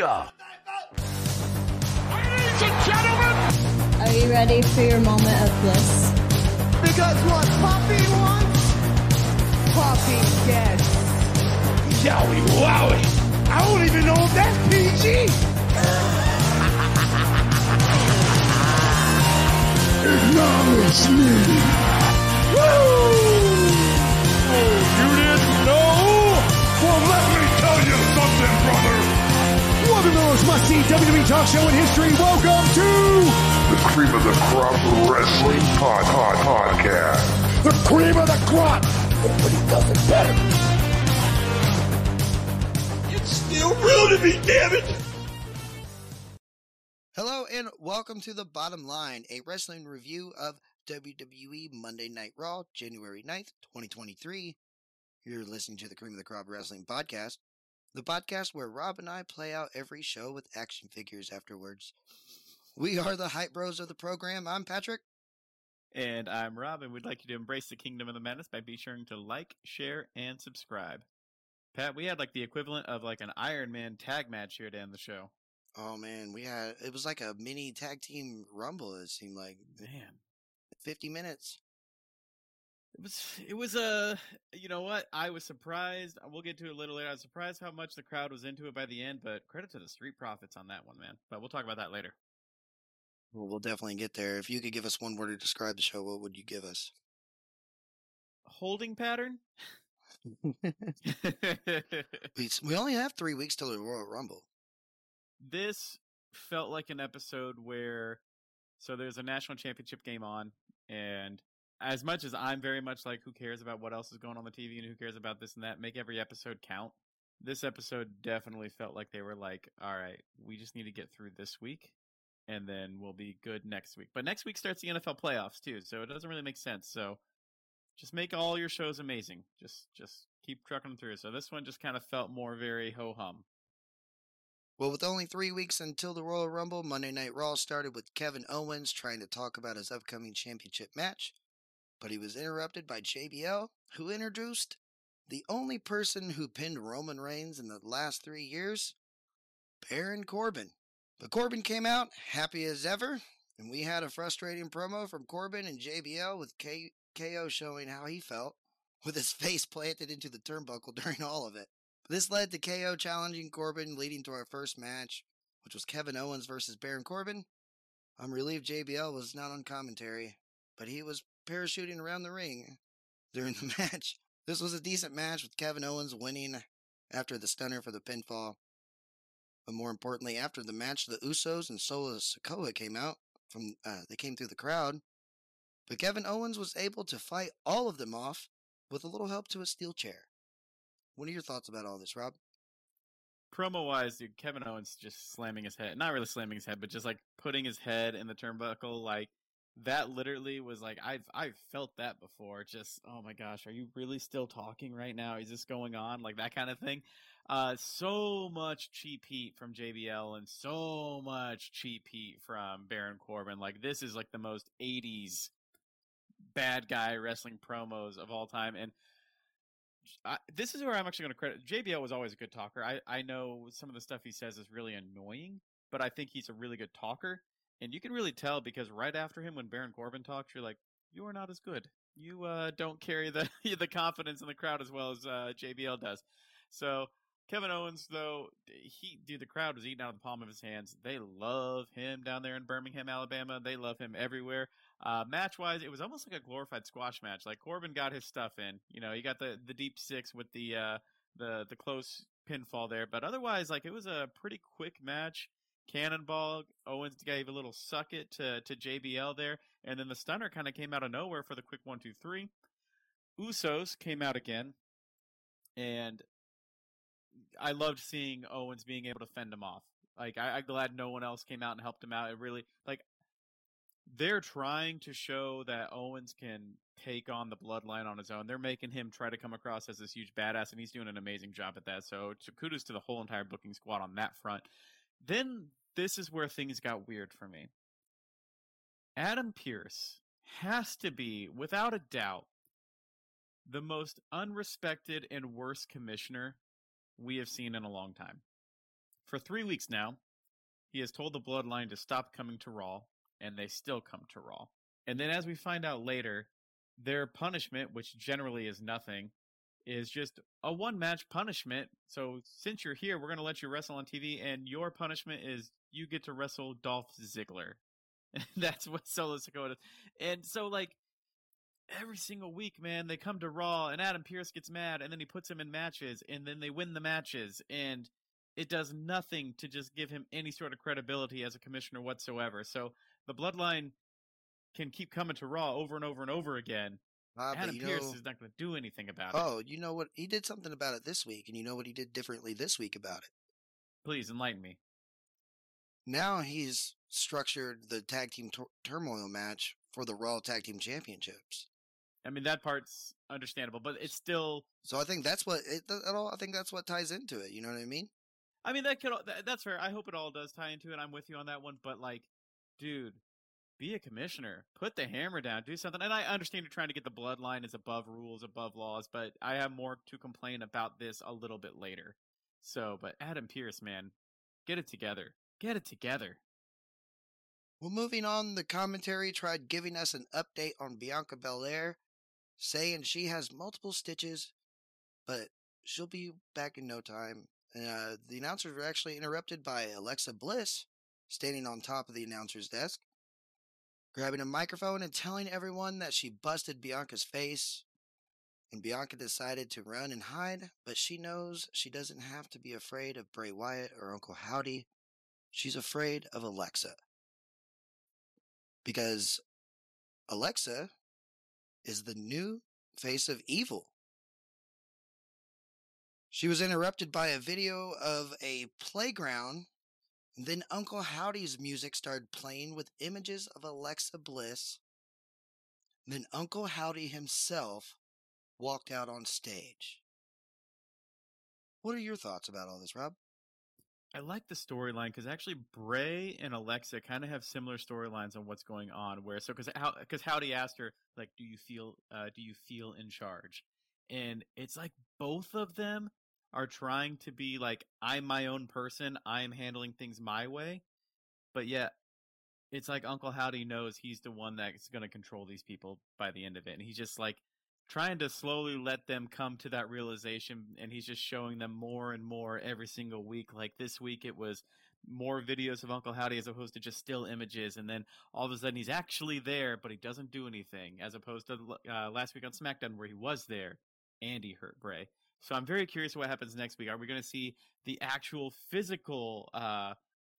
Rhea. Ladies and gentlemen, are you ready for your moment of bliss? Because what Poppy wants, Poppy gets. Yowie wowie! I don't even know if that's PG. Acknowledge me. Woo! Oh, you didn't know? Well, let me tell you something, brother. One of the most must-see WWE talk show in history. Welcome to the Cream of the Crop Wrestling Podcast. The Cream of the Crop. Nobody does it better. It's still real to me, damn it. Hello and welcome to The Bottom Line, a wrestling review of WWE Monday Night Raw, January 9th, 2023. You're listening to the Cream of the Crop Wrestling Podcast. The podcast where Rob and I play out every show with action figures afterwards. We are the hype bros of the program. I'm Patrick. And I'm Rob, and we'd like you to embrace the Kingdom of the Madness by being sure to like, share, and subscribe. Pat, we had like the equivalent of like an Iron Man tag match here to end the show. Oh man, it was like a mini tag team rumble, it seemed like. Man. 50 minutes. It was you know what? I was surprised. We'll get to it a little later. I was surprised how much the crowd was into it by the end, but credit to the Street Profits on that one, man. But we'll talk about that later. Well, we'll definitely get there. If you could give us one word to describe the show, what would you give us? Holding pattern? We only have 3 weeks till the Royal Rumble. This felt like an episode where, so there's a national championship game on, and as much as I'm very much like, who cares about what else is going on the TV and who cares about this and that, make every episode count. This episode definitely felt like they were like, all right, we just need to get through this week and then we'll be good next week. But next week starts the NFL playoffs too, so it doesn't really make sense. So just make all your shows amazing. Just keep trucking them through. So this one just kind of felt more very ho-hum. Well, with only 3 weeks until the Royal Rumble, Monday Night Raw started with Kevin Owens trying to talk about his upcoming championship match. But he was interrupted by JBL, who introduced the only person who pinned Roman Reigns in the last 3 years, Baron Corbin. But Corbin came out happy as ever, and we had a frustrating promo from Corbin and JBL with KO showing how he felt, with his face planted into the turnbuckle during all of it. This led to KO challenging Corbin, leading to our first match, which was Kevin Owens versus Baron Corbin. I'm relieved JBL was not on commentary, but he was parachuting around the ring during the match. This was a decent match with Kevin Owens winning after the stunner for the pinfall. But more importantly, after the match, the Usos and Solo Sikoa came out. They came through the crowd. But Kevin Owens was able to fight all of them off with a little help to a steel chair. What are your thoughts about all this, Rob? Promo-wise, dude, Kevin Owens just slamming his head. Not really slamming his head, but just like putting his head in the turnbuckle like that literally was like, I've felt that before. Just, oh my gosh, are you really still talking right now? Is this going on? Like that kind of thing. So much cheap heat from JBL and so much cheap heat from Baron Corbin. Like this is like the most 80s bad guy wrestling promos of all time. And this is where I'm actually going to credit. JBL was always a good talker. I know some of the stuff he says is really annoying, but I think he's a really good talker. And you can really tell because right after him, when Baron Corbin talks, you're like, you are not as good. You don't carry the confidence in the crowd as well as JBL does. So Kevin Owens, though, the crowd was eating out of the palm of his hands. They love him down there in Birmingham, Alabama. They love him everywhere. Match-wise, it was almost like a glorified squash match. Like Corbin got his stuff in. You know, he got the deep six with the close pinfall there. But otherwise, like it was a pretty quick match. Cannonball, Owens gave a little suck it to JBL there, and then the stunner kind of came out of nowhere for the quick 1-2-3. Usos came out again, and I loved seeing Owens being able to fend him off. Like, I'm glad no one else came out and helped him out. It really, like, they're trying to show that Owens can take on the bloodline on his own. They're making him try to come across as this huge badass, and he's doing an amazing job at that, so kudos to the whole entire booking squad on that front. Then this is where things got weird for me. Adam Pearce has to be, without a doubt, the most unrespected and worst commissioner we have seen in a long time. For 3 weeks now, he has told the Bloodline to stop coming to Raw, and they still come to Raw. And then as we find out later, their punishment, which generally is nothing, is just a one-match punishment. So since you're here, we're going to let you wrestle on TV, and your punishment is you get to wrestle Dolph Ziggler. And that's what Solo Sikoa does. And so, like, every single week, man, they come to Raw, and Adam Pearce gets mad, and then he puts him in matches, and then they win the matches, and it does nothing to just give him any sort of credibility as a commissioner whatsoever. So the Bloodline can keep coming to Raw over and over and over again. Adam Pearce is not going to do anything about it. Oh, you know what? He did something about it this week, and you know what he did differently this week about it? Please enlighten me. Now he's structured the tag team turmoil match for the Raw Tag Team Championships. I mean, that part's understandable, but it's still. So I think that's what I think that's what ties into it. You know what I mean? I mean, that's fair. I hope it all does tie into it. I'm with you on that one. But, like, dude, be a commissioner. Put the hammer down. Do something. And I understand you're trying to get the Bloodline is above rules, above laws, but I have more to complain about this a little bit later. So, but Adam Pearce, man, get it together. Get it together. Well, moving on, the commentary tried giving us an update on Bianca Belair, saying she has multiple stitches, but she'll be back in no time. The announcers were actually interrupted by Alexa Bliss, standing on top of the announcer's desk, grabbing a microphone and telling everyone that she busted Bianca's face. And Bianca decided to run and hide, but she knows she doesn't have to be afraid of Bray Wyatt or Uncle Howdy. She's afraid of Alexa. Because Alexa is the new face of evil. She was interrupted by a video of a playground, and then Uncle Howdy's music started playing with images of Alexa Bliss. And then Uncle Howdy himself walked out on stage. What are your thoughts about all this, Rob? I like the storyline because actually Bray and Alexa kind of have similar storylines on what's going on. Where so because Howdy asked her, like, do you feel in charge? And it's like both of them are trying to be like, I'm my own person, I'm handling things my way, but yet it's like Uncle Howdy knows he's the one that's going to control these people by the end of it, and he's just like trying to slowly let them come to that realization, and he's just showing them more and more every single week. Like this week, it was more videos of Uncle Howdy as opposed to just still images, and then all of a sudden he's actually there, but he doesn't do anything, as opposed to last week on SmackDown where he was there and he hurt Bray. So I'm very curious what happens next week. Are we going to see the actual physical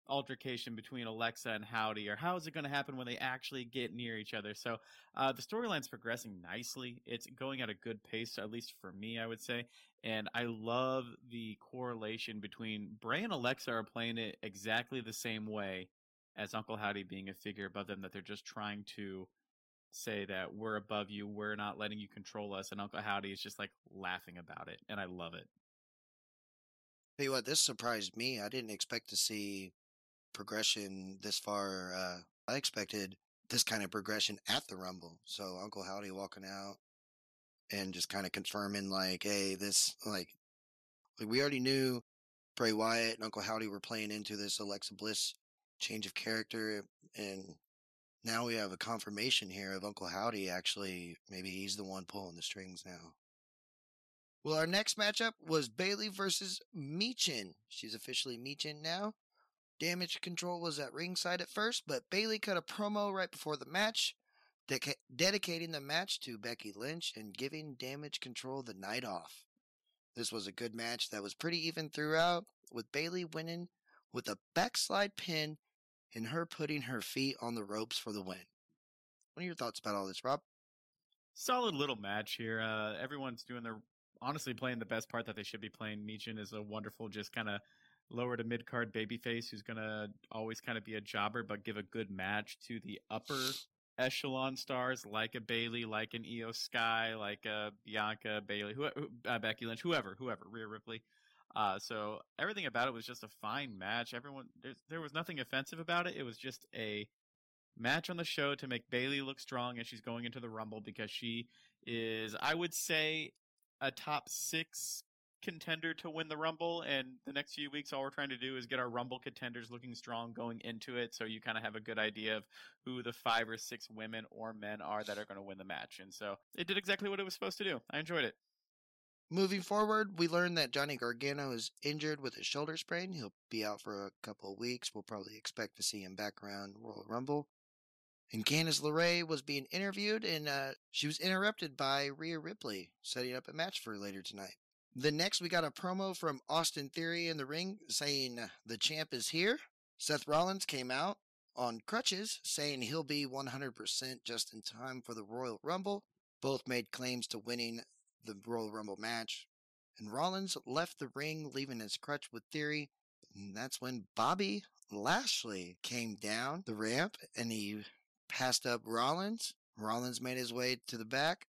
altercation between Alexa and Howdy, or how is it going to happen when they actually get near each other? So the storyline's progressing nicely. It's going at a good pace, at least for me, I would say. And I love the correlation between Bray and Alexa are playing it exactly the same way as Uncle Howdy being a figure above them, that they're just trying to say that we're above you, we're not letting you control us, and Uncle Howdy is just like laughing about it, and I love it. Tell you what, this surprised me. I didn't expect to see progression this far. I expected this kind of progression at the Rumble. So Uncle Howdy walking out and just kind of confirming, like, hey, this, like we already knew Bray Wyatt and Uncle Howdy were playing into this Alexa Bliss change of character, and now we have a confirmation here of Uncle Howdy. Actually, maybe he's the one pulling the strings now. Well, our next matchup was Bayley versus Meechan. She's officially Meechan now. Damage Control was at ringside at first, but Bayley cut a promo right before the match, dedicating the match to Becky Lynch and giving Damage Control the night off. This was a good match that was pretty even throughout, with Bayley winning with a backslide pin and her putting her feet on the ropes for the win. What are your thoughts about all this, Rob? Solid little match here. Everyone's doing their, honestly playing the best part that they should be playing. Meechan is a wonderful, just kind of lower to mid-card babyface who's going to always kind of be a jobber but give a good match to the upper echelon stars like a Bayley, like an Io Sky, like a Bianca, Bayley, Becky Lynch, whoever, Rhea Ripley. So everything about it was just a fine match. Everyone, there was nothing offensive about it. It was just a match on the show to make Bayley look strong as she's going into the Rumble, because she is, I would say, a top 6 contender to win the Rumble, and the next few weeks all we're trying to do is get our Rumble contenders looking strong going into it, so you kind of have a good idea of who the 5 or 6 women or men are that are going to win the match. And so it did exactly what it was supposed to do. I enjoyed it. Moving forward, we learned that Johnny Gargano is injured with a shoulder sprain. He'll be out for a couple of weeks. We'll probably expect to see him back around Royal Rumble. And Candice LeRae was being interviewed, and she was interrupted by Rhea Ripley, setting up a match for later tonight. The next, we got a promo from Austin Theory in the ring saying the champ is here. Seth Rollins came out on crutches, saying he'll be 100% just in time for the Royal Rumble. Both made claims to winning the Royal Rumble match. And Rollins left the ring, leaving his crutch with Theory. And that's when Bobby Lashley came down the ramp, and he passed up Rollins. Rollins made his way to the back.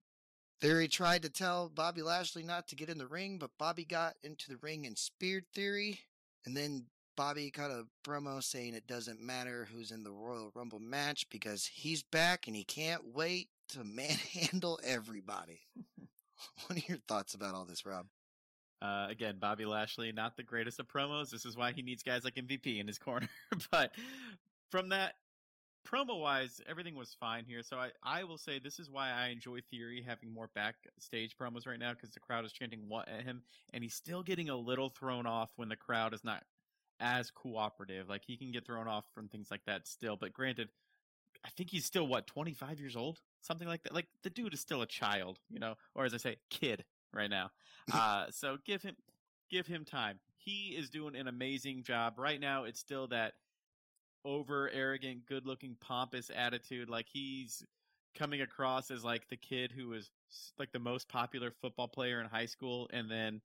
Theory tried to tell Bobby Lashley not to get in the ring, but Bobby got into the ring and speared Theory. And then Bobby cut a promo saying it doesn't matter who's in the Royal Rumble match because he's back and he can't wait to manhandle everybody. What are your thoughts about all this, Rob? Again, Bobby Lashley, not the greatest of promos. This is why he needs guys like MVP in his corner. But from that, promo-wise, everything was fine here. So I will say this is why I enjoy Theory having more backstage promos right now, because the crowd is chanting what at him, and he's still getting a little thrown off when the crowd is not as cooperative. Like, he can get thrown off from things like that still. But granted, I think he's still, 25 years old? Something like that. Like, the dude is still a child, or as I say, kid right now. So give him time. He is doing an amazing job. Right now, it's still that over arrogant, good looking, pompous attitude. Like, he's coming across as like the kid who was like the most popular football player in high school. And then,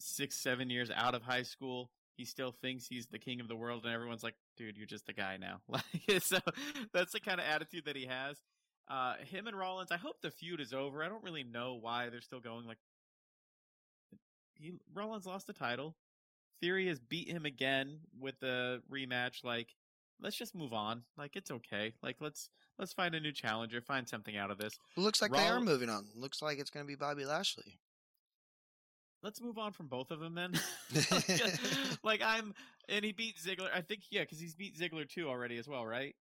6-7 years out of high school, he still thinks he's the king of the world. And everyone's like, dude, you're just a guy now. Like, so that's the kind of attitude that he has. Him and Rollins, I hope the feud is over. I don't really know why they're still going. Like, Rollins lost the title. Theory has beat him again with the rematch. Like, let's just move on. Like, it's okay. Like, let's find a new challenger. Find something out of this. Looks like they are moving on. Looks like it's going to be Bobby Lashley. Let's move on from both of them then. And he beat Ziggler. I think, yeah, because he's beat Ziggler too already as well, right?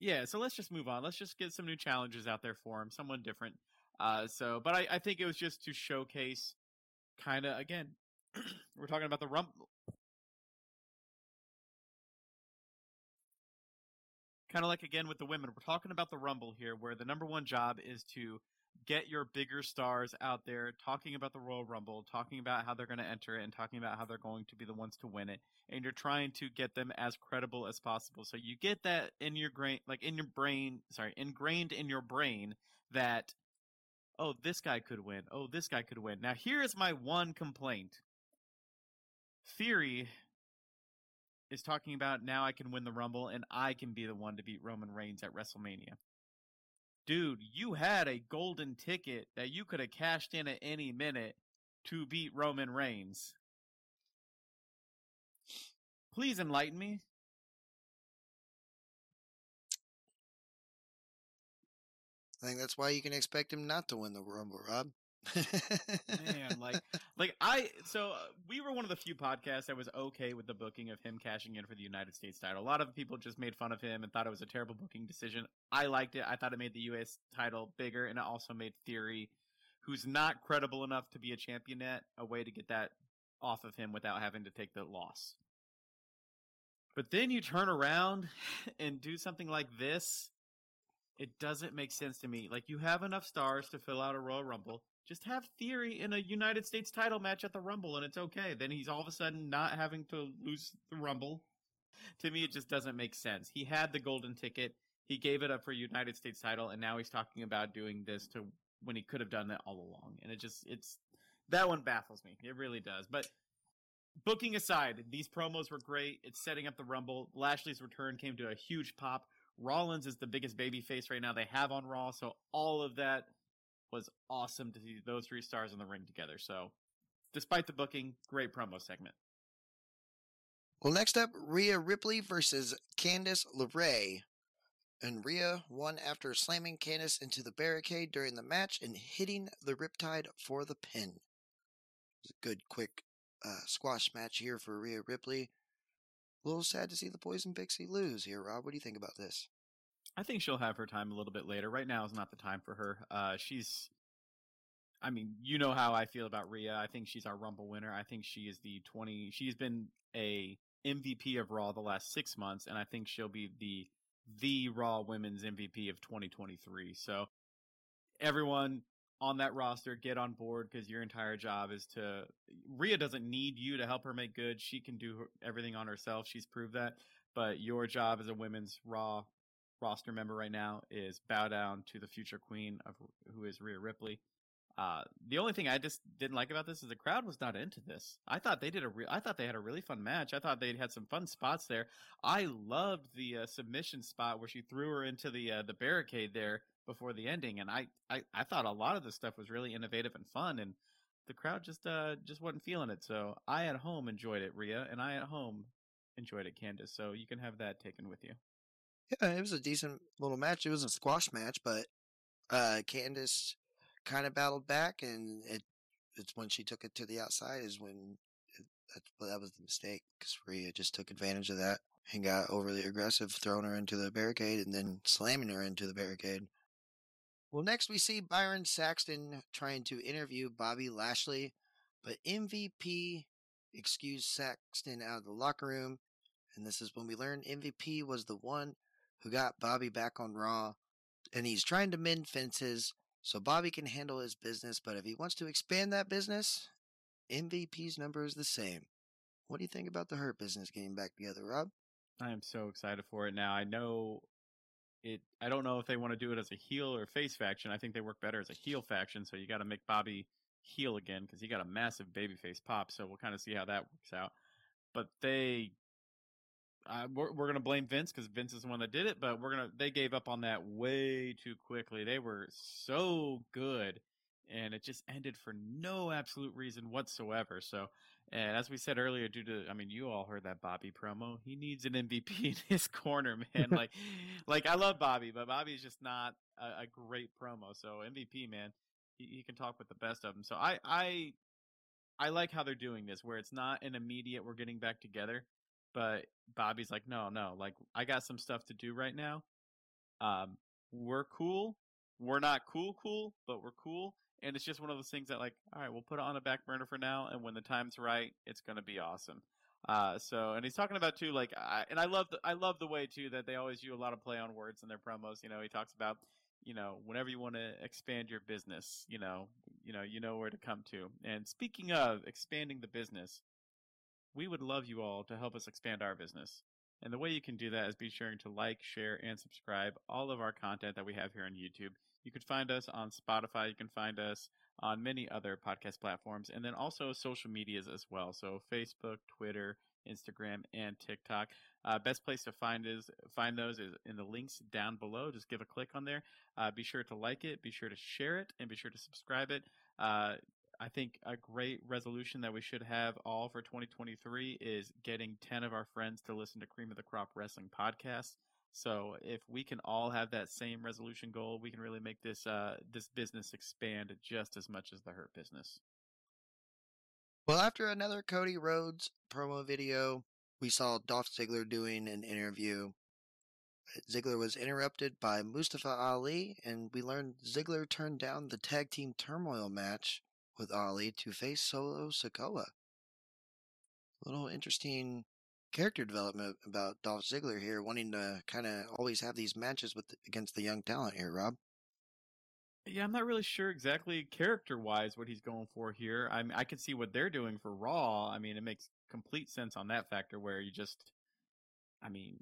Yeah, so let's just move on. Let's just get some new challenges out there for him. Someone different. But I think it was just to showcase kind of, again, we're talking about the Rumble. Kind of like, again, with the women, we're talking about the Rumble here, where the number one job is to get your bigger stars out there talking about the Royal Rumble, talking about how they're going to enter it, and talking about how they're going to be the ones to win it. And you're trying to get them as credible as possible. So you get that ingrained in your brain that, oh, this guy could win. Oh, this guy could win. Now, here is my one complaint. Theory is talking about now I can win the Rumble and I can be the one to beat Roman Reigns at WrestleMania. Dude, you had a golden ticket that you could have cashed in at any minute to beat Roman Reigns. Please enlighten me. I think that's why you can expect him not to win the Rumble, Rob. Man, we were one of the few podcasts that was okay with the booking of him cashing in for the United States title. A lot of people just made fun of him and thought it was a terrible booking decision. I liked it. I thought it made the U.S. title bigger, and it also made Theory, who's not credible enough to be a champion yet, a way to get that off of him without having to take the loss. But then you turn around and do something like this. It doesn't make sense to me. Like, you have enough stars to fill out a Royal Rumble. Just have Theory in a United States title match at the Rumble, and it's okay. Then he's all of a sudden not having to lose the Rumble. To me, it just doesn't make sense. He had the golden ticket. He gave it up for a United States title, and now he's talking about doing this to when he could have done that all along. And that one baffles me. It really does. But booking aside, these promos were great. It's setting up the Rumble. Lashley's return came to a huge pop. Rollins is the biggest babyface right now they have on Raw, so all of that was awesome to see those three stars in the ring together. So, despite the booking, great promo segment. Well, next up, Rhea Ripley versus Candice LeRae. and Rhea won after slamming Candice into the barricade during the match and hitting the Riptide for the pin. It was a good, quick squash match here for Rhea Ripley. A little sad to see the Poison Pixie lose here, Rob. What do you think about this? I think she'll have her time a little bit later. Right now is not the time for her. I mean, you know how I feel about Rhea. I think she's our Rumble winner. I think she is the 20. She's been a MVP of Raw the last 6 months, and I think she'll be the Raw Women's MVP of 2023. So everyone on that roster, get on board, because your entire job is to... Rhea doesn't need you to help her make good. She can do everything on herself. She's proved that. But your job as a Women's Raw roster member right now is bow down to the future queen, of who is Rhea Ripley. The only thing I just didn't like about this is the crowd was not into this. I thought they did I thought they had a really fun match. I thought they had some fun spots there. I loved the submission spot where she threw her into the barricade there before the ending, and I thought a lot of this stuff was really innovative and fun, and the crowd just wasn't feeling it. So I at home enjoyed it, Rhea, and I at home enjoyed it, Candice. So you can have that taken with you. Yeah, it was a decent little match. It was a squash match, but Candice kind of battled back, and it's when she took it to the outside is when that was the mistake, because Rhea just took advantage of that and got overly aggressive, throwing her into the barricade and then slamming her into the barricade. Well, next we see Byron Saxton trying to interview Bobby Lashley, but MVP excused Saxton out of the locker room, and this is when we learn MVP was the one who got Bobby back on Raw, and he's trying to mend fences so Bobby can handle his business, but if he wants to expand that business, MVP's number is the same. What do you think about the Hurt Business getting back together, Rob? I am so excited for it now. I know it. I don't know if they want to do it as a heel or face faction. I think they work better as a heel faction, so you got to make Bobby heel again because he got a massive babyface pop, so we'll kind of see how that works out. But we're going to blame Vince because Vince is the one that did it, but they gave up on that way too quickly. They were so good, and it just ended for no absolute reason whatsoever. So, and as we said earlier, you all heard that Bobby promo. He needs an MVP in his corner, man. Like I love Bobby, but Bobby's just not a great promo. So MVP, man, he can talk with the best of them. So I like how they're doing this, where it's not an immediate we're getting back together. But Bobby's like, no, like, I got some stuff to do right now. We're cool. We're not cool, but we're cool. And it's just one of those things that, like, all right, we'll put it on a back burner for now. And when the time's right, it's going to be awesome. And he's talking about, too, like, I love the way, too, that they always do a lot of play on words in their promos. You know, he talks about, you know, whenever you want to expand your business, you know where to come to. And speaking of expanding the business, we would love you all to help us expand our business. And the way you can do that is be sure to like, share, and subscribe all of our content that we have here on YouTube. You can find us on Spotify. You can find us on many other podcast platforms, and then also social medias as well. So Facebook, Twitter, Instagram, and TikTok. Best place to find those is in the links down below. Just give a click on there. Be sure to like it. Be sure to share it, and be sure to subscribe it. I think a great resolution that we should have all for 2023 is getting 10 of our friends to listen to Cream of the Crop Wrestling Podcast. So if we can all have that same resolution goal, we can really make this this business expand just as much as the Hurt Business. Well, after another Cody Rhodes promo video, we saw Dolph Ziggler doing an interview. Ziggler was interrupted by Mustafa Ali, and we learned Ziggler turned down the Tag Team Turmoil match with Ali to face Solo Sikoa. A little interesting character development about Dolph Ziggler here, wanting to kind of always have these matches against the young talent here, Rob. Yeah, I'm not really sure exactly character-wise what he's going for here. I mean, I can see what they're doing for Raw. I mean, it makes complete sense on that factor where you just... I mean,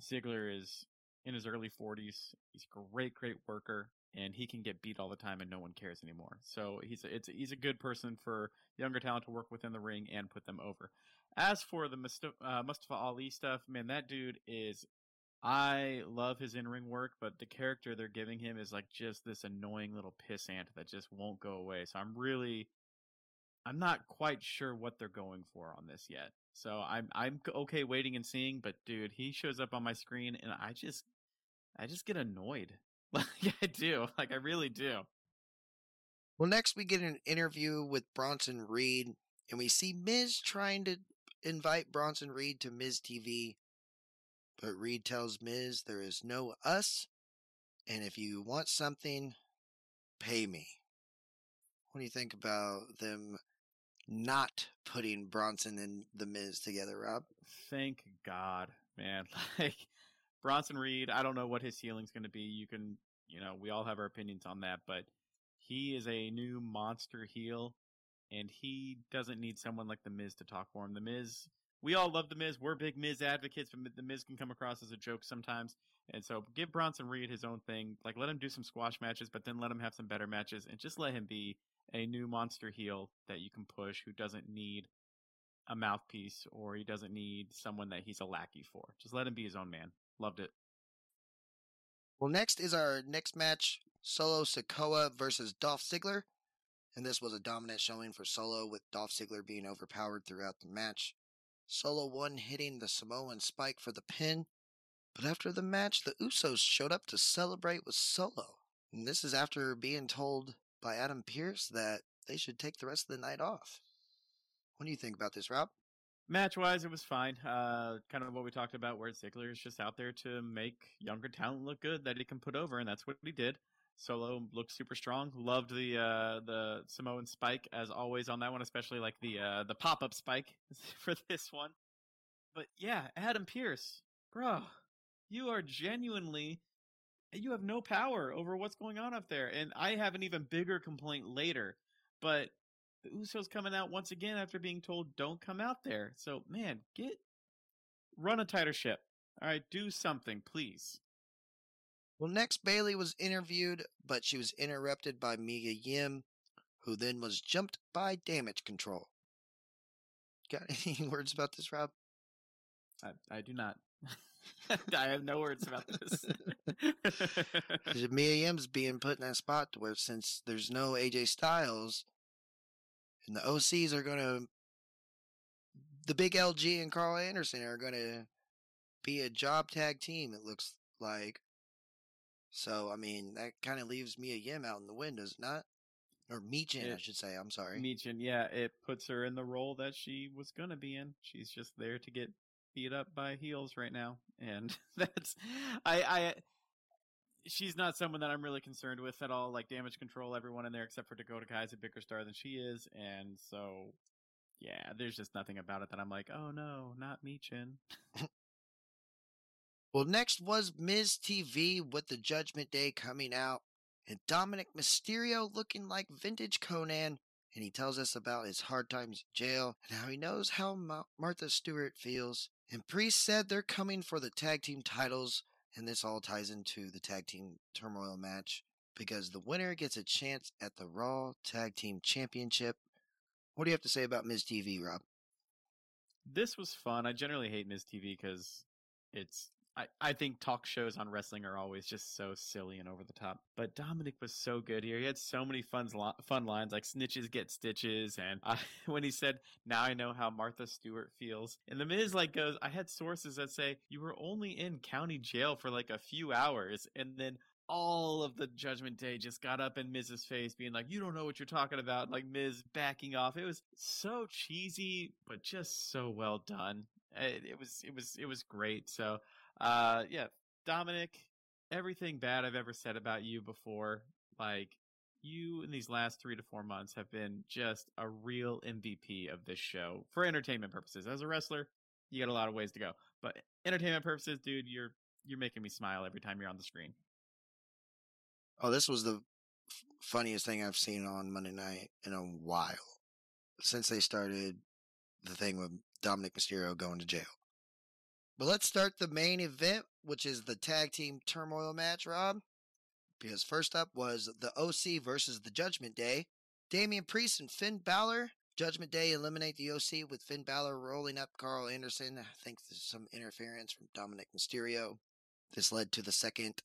Ziggler is in his early 40s. He's a great worker, and he can get beat all the time and no one cares anymore. So he's a good person for younger talent to work with in the ring and put them over. As for the Mustafa Ali stuff, man, that dude I love his in-ring work, but the character they're giving him is like just this annoying little pissant that just won't go away. So I'm not quite sure what they're going for on this yet. So I'm okay waiting and seeing, but dude, he shows up on my screen and I just get annoyed. Like, I do. Like, I really do. Well, next we get an interview with Bronson Reed, and we see Miz trying to invite Bronson Reed to Miz TV. But Reed tells Miz there is no us, and if you want something, pay me. What do you think about them not putting Bronson and the Miz together, Rob? Thank God, man. Like, Bronson Reed, I don't know what his ceiling's going to be. You can, you know, we all have our opinions on that, but he is a new monster heel, and he doesn't need someone like the Miz to talk for him. The Miz, we all love the Miz. We're big Miz advocates, but the Miz can come across as a joke sometimes. And so give Bronson Reed his own thing. Like, let him do some squash matches, but then let him have some better matches, and just let him be a new monster heel that you can push, who doesn't need a mouthpiece, or he doesn't need someone that he's a lackey for. Just let him be his own man. Loved it. Well, next is our next match, Solo Sikoa versus Dolph Ziggler. And this was a dominant showing for Solo, with Dolph Ziggler being overpowered throughout the match. Solo won, hitting the Samoan spike for the pin. But after the match, the Usos showed up to celebrate with Solo. And this is after being told by Adam Pearce that they should take the rest of the night off. What do you think about this, Rob? Match-wise, it was fine. Kind of what we talked about, where Ziggler is just out there to make younger talent look good that he can put over, and that's what he did. Solo looked super strong. Loved the Samoan spike, as always, on that one, especially like the pop-up spike for this one. But yeah, Adam Pearce, bro, you are genuinely... You have no power over what's going on up there. And I have an even bigger complaint later. But the Usos coming out once again after being told don't come out there. So, man, run a tighter ship. All right, do something, please. Well, next, Bayley was interviewed, but she was interrupted by Mia Yim, who then was jumped by Damage Control. Got any words about this, Rob? I do not. I have no words about this. Mia Yim's being put in that spot to where, since there's no AJ Styles, and the OCs are going to... The Big LG and Carl Anderson are going to be a job tag team, it looks like. So, I mean, that kind of leaves Mia Yim out in the wind, does it not? Or Meechan, I should say. I'm sorry. Meechan, yeah. It puts her in the role that she was going to be in. She's just there to get beat up by heels right now, and that's she's not someone that I'm really concerned with at all. Like, Damage Control, everyone in there except for Dakota Kai is a bigger star than she is, and so yeah, there's just nothing about it that I'm like, oh no, not Meechan. Well, next was Miz TV with the Judgment Day coming out, and Dominic Mysterio looking like vintage Conan. And he tells us about his hard times in jail and how he knows how Martha Stewart feels. And Priest said they're coming for the tag team titles. And this all ties into the tag team turmoil match, because the winner gets a chance at the Raw Tag Team Championship. What do you have to say about Miz TV, Rob? This was fun. I generally hate Miz TV because I think talk shows on wrestling are always just so silly and over the top. But Dominic was so good here. He had so many fun lines, like snitches get stitches. And when he said, now I know how Martha Stewart feels. And the Miz goes, I had sources that say you were only in county jail for a few hours. And then all of the Judgment Day just got up in Miz's face being like, you don't know what you're talking about. Like, Miz backing off. It was so cheesy, but just so well done. It was great. So, yeah, Dominic, everything bad I've ever said about you before, you in these last 3 to 4 months have been just a real MVP of this show for entertainment purposes. As a wrestler, you got a lot of ways to go, but entertainment purposes, dude, you're making me smile every time you're on the screen. Oh, this was the funniest thing I've seen on Monday night in a while, since they started the thing with Dominic Mysterio going to jail. But let's start the main event, which is the tag team turmoil match, Rob. Because first up was the OC versus the Judgment Day. Damian Priest and Finn Balor. Judgment Day eliminate the OC with Finn Balor rolling up Carl Anderson. I think there's some interference from Dominic Mysterio. This led to the second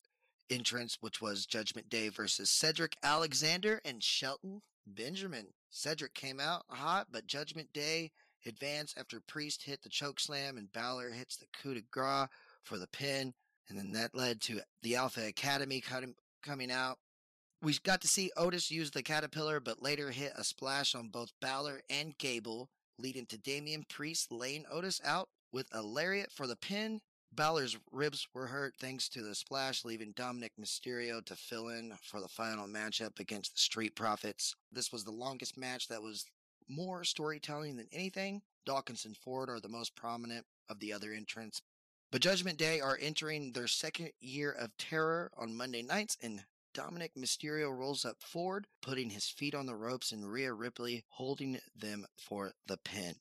entrance, which was Judgment Day versus Cedric Alexander and Shelton Benjamin. Cedric came out hot, but Judgment Day advance after Priest hit the choke slam and Balor hits the coup de grace for the pin. And then that led to the Alpha Academy coming out. We got to see Otis use the Caterpillar, but later hit a splash on both Balor and Gable, leading to Damian Priest laying Otis out with a lariat for the pin. Balor's ribs were hurt thanks to the splash, leaving Dominic Mysterio to fill in for the final matchup against the Street Profits. This was the longest match that was more storytelling than anything. Dawkins and Ford are the most prominent of the other entrants. But Judgment Day are entering their second year of terror on Monday nights, and Dominic Mysterio rolls up Ford, putting his feet on the ropes and Rhea Ripley holding them for the pin.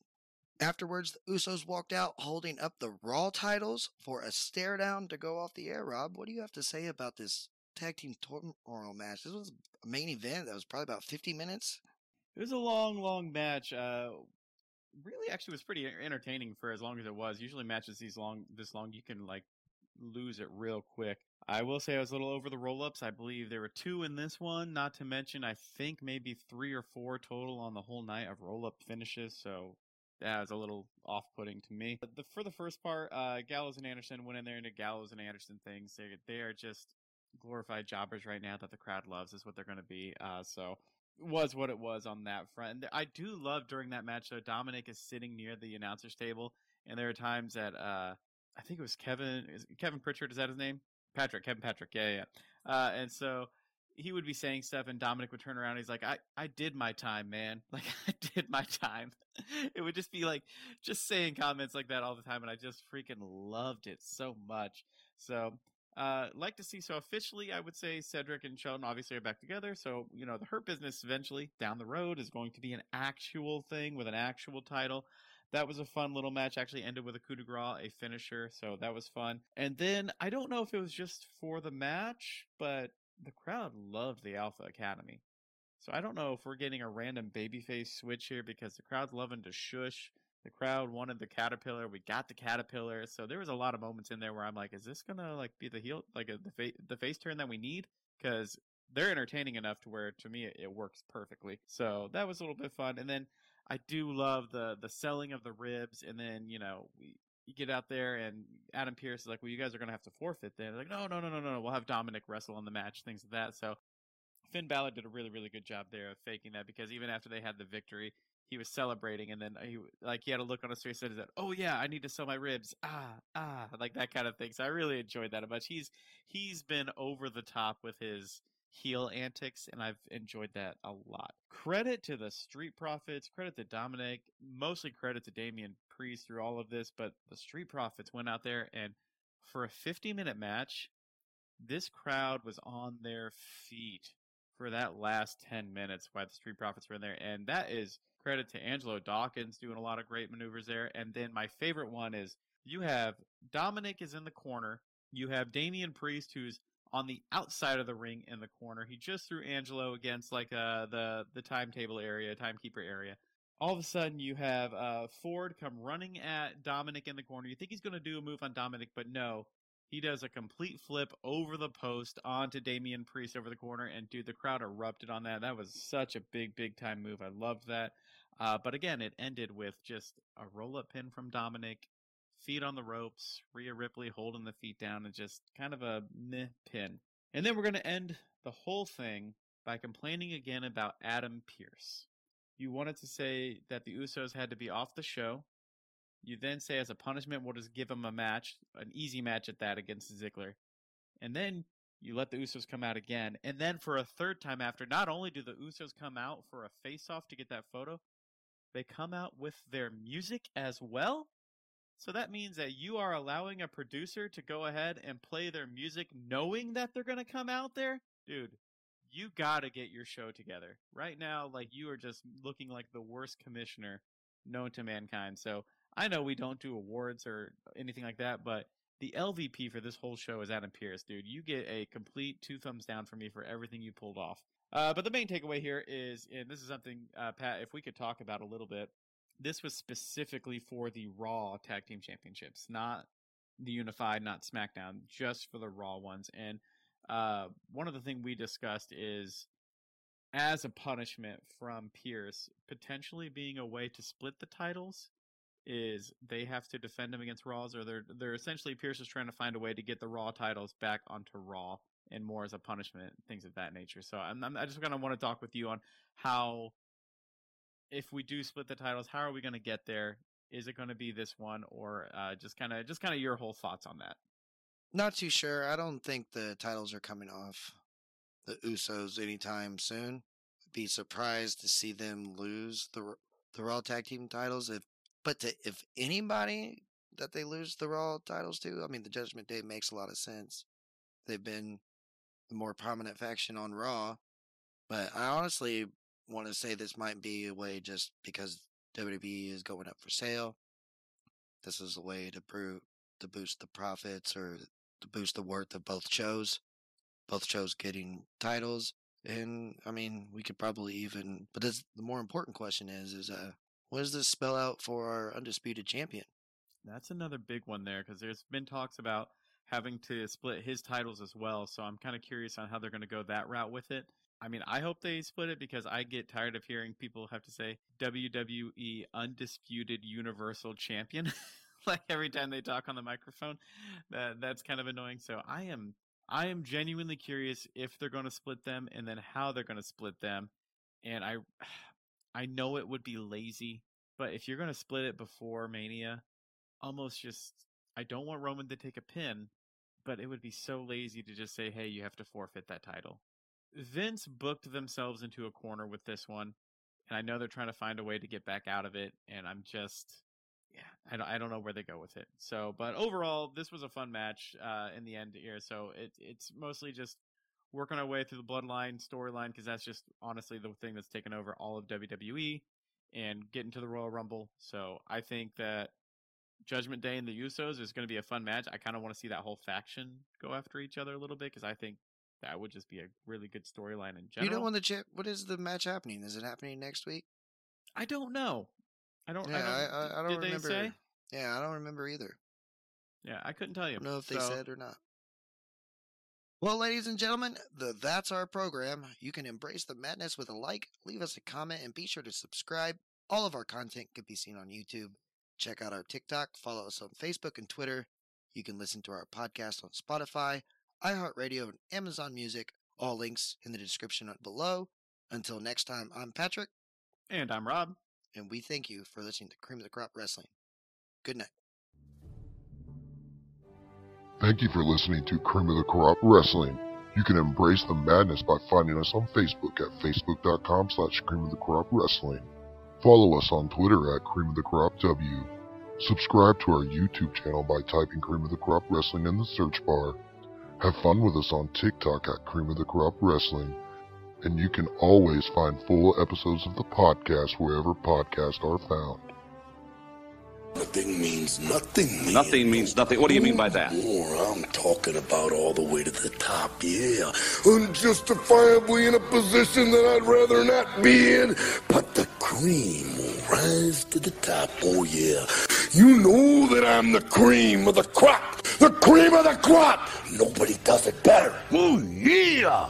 Afterwards, the Usos walked out holding up the Raw titles for a stare down to go off the air. Rob, what do you have to say about this tag team tournament match? This was a main event that was probably about 50 minutes. It was a long, long match. Really, actually, was pretty entertaining for as long as it was. Usually, matches this long, you can like lose it real quick. I will say I was a little over the roll-ups. I believe there were 2 in this one, not to mention I think maybe 3 or 4 total on the whole night of roll-up finishes. So that was a little off-putting to me. But for the first part, Gallows and Anderson went in there into Gallows and Anderson things. They are just glorified jobbers right now that the crowd loves is what they're going to be. So it was what it was on that front. I do love during that match, though, Dominic is sitting near the announcer's table, and there are times that I think it was Kevin Pritchard, is that his name? Kevin Patrick, yeah. And so he would be saying stuff, and Dominic would turn around, and he's like, I did my time, man. Like, I did my time. It would just be like, just saying comments like that all the time, and I just freaking loved it so much. So, like to see, so officially, I would say Cedric and Sheldon obviously are back together, so, you know, the Hurt Business eventually, down the road, is going to be an actual thing with an actual title. That was a fun little match. Actually ended with a coup de grace, a finisher, so that was fun. And then, I don't know if it was just for the match, but the crowd loved the Alpha Academy. So I don't know if we're getting a random babyface switch here because the crowd's loving to shush. The crowd wanted the Caterpillar. We got the Caterpillar. So there was a lot of moments in there where I'm like, is this going to like be the heel, like the face turn that we need? Because they're entertaining enough to where, to me, it works perfectly. So that was a little bit fun. And then I do love the selling of the ribs, and then, you know, you get out there, and Adam Pearce is like, well, you guys are going to have to forfeit then. They're like, no, we'll have Dominic wrestle on the match, things like that. So Finn Balor did a really, really good job there of faking that, because even after they had the victory, he was celebrating, and then he had a look on his face and said, oh, yeah, I need to sell my ribs, like that kind of thing. So I really enjoyed that a bunch. He's been over the top with his heel antics, and I've enjoyed that a lot. Credit to the Street Profits, credit to Dominic, mostly credit to Damian Priest through all of this, but the Street Profits went out there, and for a 50-minute match, this crowd was on their feet for that last 10 minutes while the Street Profits were in there, and that is credit to Angelo Dawkins doing a lot of great maneuvers there. And then my favorite one is you have Dominic is in the corner, you have Damian Priest who's on the outside of the ring in the corner. He just threw Angelo against like the timetable area, timekeeper area. All of a sudden you have Ford come running at Dominic in the corner. You think he's going to do a move on Dominic, but no. He does a complete flip over the post onto Damian Priest over the corner, and dude, the crowd erupted on that. That was such a big, big time move. I loved that. But again, it ended with just a roll-up pin from Dominic. Feet on the ropes, Rhea Ripley holding the feet down, and just kind of a meh pin. And then we're going to end the whole thing by complaining again about Adam Pearce. You wanted to say that the Usos had to be off the show. You then say as a punishment, we'll just give him a match, an easy match at that against Ziggler. And then you let the Usos come out again. And then for a third time after, not only do the Usos come out for a face-off to get that photo, they come out with their music as well. So that means that you are allowing a producer to go ahead and play their music knowing that they're going to come out there? Dude, you got to get your show together. Right now, like, you are just looking like the worst commissioner known to mankind. So I know we don't do awards or anything like that, but the LVP for this whole show is Adam Pearce, dude. You get a complete 2 thumbs down from me for everything you pulled off. But the main takeaway here is, and this is something, Pat, if we could talk about a little bit. This was specifically for the Raw Tag Team Championships, not the Unified, not SmackDown, just for the Raw ones. And one of the things we discussed is, as a punishment from Pearce, potentially being a way to split the titles is they have to defend them against Raws, or they're essentially, Pearce is trying to find a way to get the Raw titles back onto Raw and more as a punishment, things of that nature. So I just kind of want to talk with you on how, if we do split the titles, how are we going to get there? Is it going to be this one, or just kind of your whole thoughts on that? Not too sure. I don't think the titles are coming off the Usos anytime soon. I'd be surprised to see them lose the Raw Tag Team titles. If anybody that they lose the Raw titles to, I mean, the Judgment Day makes a lot of sense. They've been the more prominent faction on Raw. But I honestly want to say this might be a way, just because WWE is going up for sale, this is a way to boost the profits, or to boost the worth of both shows getting titles. And I mean, we could probably even, but this, the more important question is what does this spell out for our undisputed champion? That's another big one there, because there's been talks about having to split his titles as well. So I'm kind of curious on how they're going to go that route with it. I mean, I hope they split it, because I get tired of hearing people have to say WWE Undisputed Universal Champion. Like every time they talk on the microphone, that's kind of annoying. So I am genuinely curious if they're going to split them, and then how they're going to split them. And I know it would be lazy, but if you're going to split it before Mania, almost just, I don't want Roman to take a pin, but it would be so lazy to just say, hey, you have to forfeit that title. Vince booked themselves into a corner with this one, and I know they're trying to find a way to get back out of it, and I'm just, yeah, I don't know where they go with it. So, but overall, this was a fun match in the end here, so it's mostly just working our way through the Bloodline storyline, because that's just honestly the thing that's taken over all of WWE, and getting to the Royal Rumble. So I think that Judgment Day and the Usos is going to be a fun match. I kind of want to see that whole faction go after each other a little bit, because I think that would just be a really good storyline in general. You don't want the chip. What is the match happening? Is it happening next week? I don't know. I don't remember. Did they say? Yeah, I don't remember either. Yeah, I couldn't tell you. I don't know if they said or not. Well, ladies and gentlemen, that's our program. You can embrace the madness with a like, leave us a comment, and be sure to subscribe. All of our content can be seen on YouTube. Check out our TikTok. Follow us on Facebook and Twitter. You can listen to our podcast on Spotify, iHeartRadio, and Amazon Music. All links in the description below. Until next time, I'm Patrick. And I'm Rob. And we thank you for listening to Cream of the Crop Wrestling. Good night. Thank you for listening to Cream of the Crop Wrestling. You can embrace the madness by finding us on Facebook at facebook.com/Cream of the Crop Wrestling. Follow us on Twitter at Cream of the Crop W. Subscribe to our YouTube channel by typing Cream of the Crop Wrestling in the search bar. Have fun with us on TikTok at Cream of the Crop Wrestling. And you can always find full episodes of the podcast wherever podcasts are found. Nothing means nothing. Nothing means nothing. What do you mean by that? Oh, I'm talking about all the way to the top, yeah. Unjustifiably in a position that I'd rather not be in. But the cream will rise to the top, oh yeah. You know that I'm the cream of the crop. The cream of the crop. Nobody does it better. Oh yeah.